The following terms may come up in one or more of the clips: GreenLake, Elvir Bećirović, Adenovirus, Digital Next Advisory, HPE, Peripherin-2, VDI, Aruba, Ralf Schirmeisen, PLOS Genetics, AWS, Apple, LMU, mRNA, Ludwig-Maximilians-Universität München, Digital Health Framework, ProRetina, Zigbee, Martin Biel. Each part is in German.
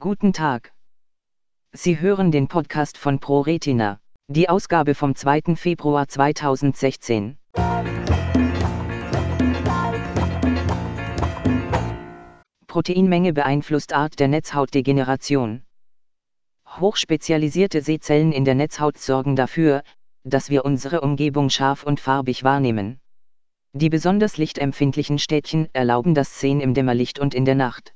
Guten Tag. Sie hören den Podcast von ProRetina, die Ausgabe vom 2. Februar 2016. Proteinmenge beeinflusst Art der Netzhautdegeneration. Hochspezialisierte Sehzellen in der Netzhaut sorgen dafür, dass wir unsere Umgebung scharf und farbig wahrnehmen. Die besonders lichtempfindlichen Städtchen erlauben das Sehen im Dämmerlicht und in der Nacht.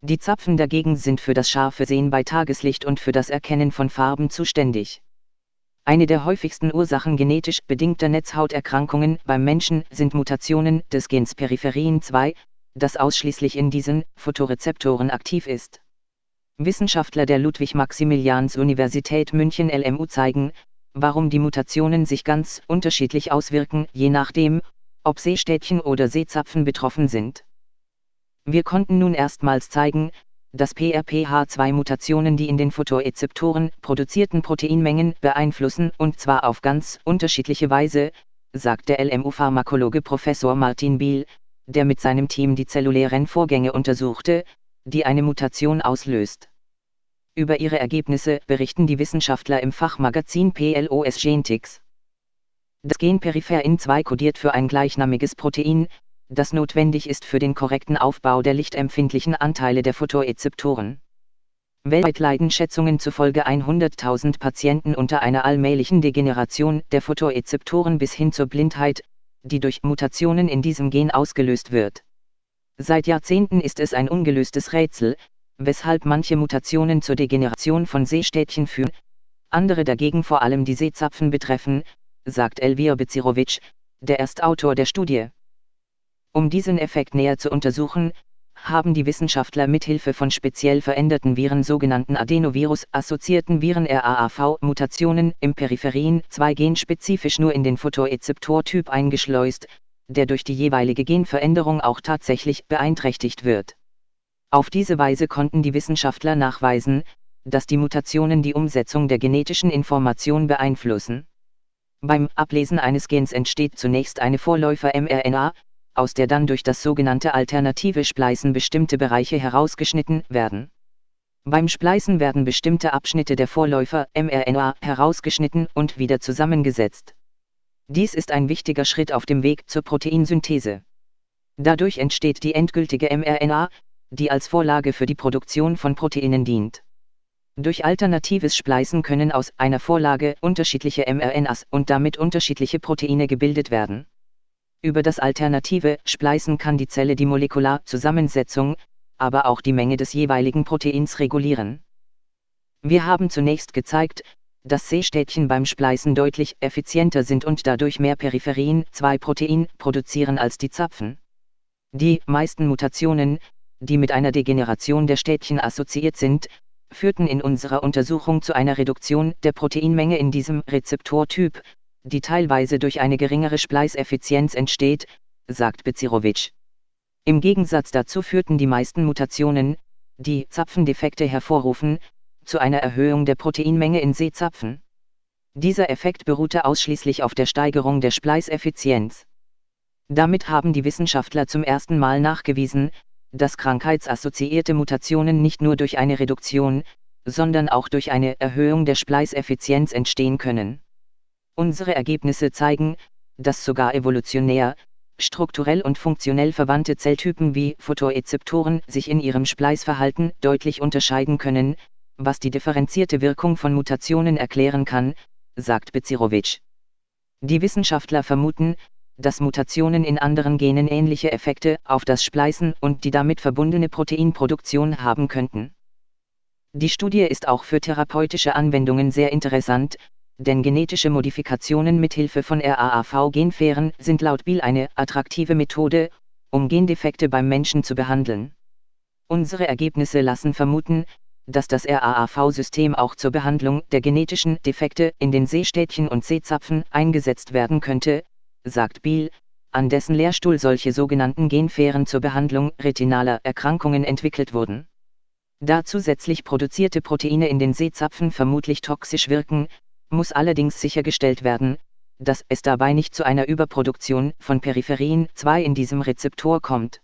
Die Zapfen dagegen sind für das scharfe Sehen bei Tageslicht und für das Erkennen von Farben zuständig. Eine der häufigsten Ursachen genetisch bedingter Netzhauterkrankungen beim Menschen sind Mutationen des Gens Peripherin-2, das ausschließlich in diesen Photorezeptoren aktiv ist. Wissenschaftler der Ludwig-Maximilians-Universität München LMU zeigen, warum die Mutationen sich ganz unterschiedlich auswirken, je nachdem, ob Sehstädtchen oder Sehzapfen betroffen sind. Wir konnten nun erstmals zeigen, dass PRPH2-Mutationen die in den Photorezeptoren produzierten Proteinmengen beeinflussen und zwar auf ganz unterschiedliche Weise, sagt der LMU-Pharmakologe Professor Martin Biel, der mit seinem Team die zellulären Vorgänge untersuchte, die eine Mutation auslöst. Über ihre Ergebnisse berichten die Wissenschaftler im Fachmagazin PLOS Genetics. Das Gen Peripherin-2 kodiert für ein gleichnamiges Protein, das notwendig ist für den korrekten Aufbau der lichtempfindlichen Anteile der Photorezeptoren. Weltweit leiden Schätzungen zufolge 100.000 Patienten unter einer allmählichen Degeneration der Photorezeptoren bis hin zur Blindheit, die durch Mutationen in diesem Gen ausgelöst wird. Seit Jahrzehnten ist es ein ungelöstes Rätsel, weshalb manche Mutationen zur Degeneration von Sehstädtchen führen, andere dagegen vor allem die Sehzapfen betreffen, sagt Elvir Bećirović, der Erstautor der Studie. Um diesen Effekt näher zu untersuchen, haben die Wissenschaftler mithilfe von speziell veränderten Viren, sogenannten Adenovirus-assoziierten Viren RAAV-Mutationen im Peripherin-2-Gen spezifisch nur in den Photorezeptor-Typ eingeschleust, der durch die jeweilige Genveränderung auch tatsächlich beeinträchtigt wird. Auf diese Weise konnten die Wissenschaftler nachweisen, dass die Mutationen die Umsetzung der genetischen Information beeinflussen. Beim Ablesen eines Gens entsteht zunächst eine Vorläufer-mRNA, aus der dann durch das sogenannte alternative Spleißen bestimmte Bereiche herausgeschnitten werden. Beim Spleißen werden bestimmte Abschnitte der Vorläufer-mRNA herausgeschnitten und wieder zusammengesetzt. Dies ist ein wichtiger Schritt auf dem Weg zur Proteinsynthese. Dadurch entsteht die endgültige mRNA, die als Vorlage für die Produktion von Proteinen dient. Durch alternatives Spleißen können aus einer Vorlage unterschiedliche mRNAs und damit unterschiedliche Proteine gebildet werden. Über das alternative Spleißen kann die Zelle die Molekularzusammensetzung, aber auch die Menge des jeweiligen Proteins regulieren. Wir haben zunächst gezeigt, dass Sehstädtchen beim Spleißen deutlich effizienter sind und dadurch mehr Peripherin-2-Protein produzieren als die Zapfen. Die meisten Mutationen, die mit einer Degeneration der Städtchen assoziiert sind, führten in unserer Untersuchung zu einer Reduktion der Proteinmenge in diesem Rezeptortyp, die teilweise durch eine geringere Spleißeffizienz entsteht, sagt Bećirović. Im Gegensatz dazu führten die meisten Mutationen, die Zapfendefekte hervorrufen, zu einer Erhöhung der Proteinmenge in Sehzapfen. Dieser Effekt beruhte ausschließlich auf der Steigerung der Spleißeffizienz. Damit haben die Wissenschaftler zum ersten Mal nachgewiesen, dass krankheitsassoziierte Mutationen nicht nur durch eine Reduktion, sondern auch durch eine Erhöhung der Spleißeffizienz entstehen können. Unsere Ergebnisse zeigen, dass sogar evolutionär, strukturell und funktionell verwandte Zelltypen wie Photorezeptoren sich in ihrem Spleißverhalten deutlich unterscheiden können, was die differenzierte Wirkung von Mutationen erklären kann, sagt Bećirović. Die Wissenschaftler vermuten, dass Mutationen in anderen Genen ähnliche Effekte auf das Spleißen und die damit verbundene Proteinproduktion haben könnten. Die Studie ist auch für therapeutische Anwendungen sehr interessant, denn genetische Modifikationen mithilfe von RAAV-Genfähren sind laut Biel eine attraktive Methode, um Gendefekte beim Menschen zu behandeln. Unsere Ergebnisse lassen vermuten, dass das RAAV-System auch zur Behandlung der genetischen Defekte in den Sehstädtchen und Sehzapfen eingesetzt werden könnte, sagt Biel, an dessen Lehrstuhl solche sogenannten Genfähren zur Behandlung retinaler Erkrankungen entwickelt wurden. Da zusätzlich produzierte Proteine in den Sehzapfen vermutlich toxisch wirken, muss allerdings sichergestellt werden, dass es dabei nicht zu einer Überproduktion von Peripherin-2 in diesem Rezeptor kommt.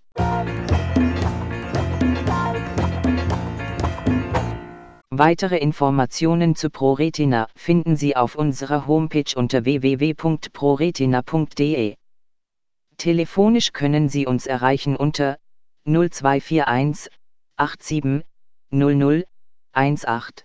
Weitere Informationen zu ProRetina finden Sie auf unserer Homepage unter www.proretina.de. Telefonisch können Sie uns erreichen unter 0241 87 00 18.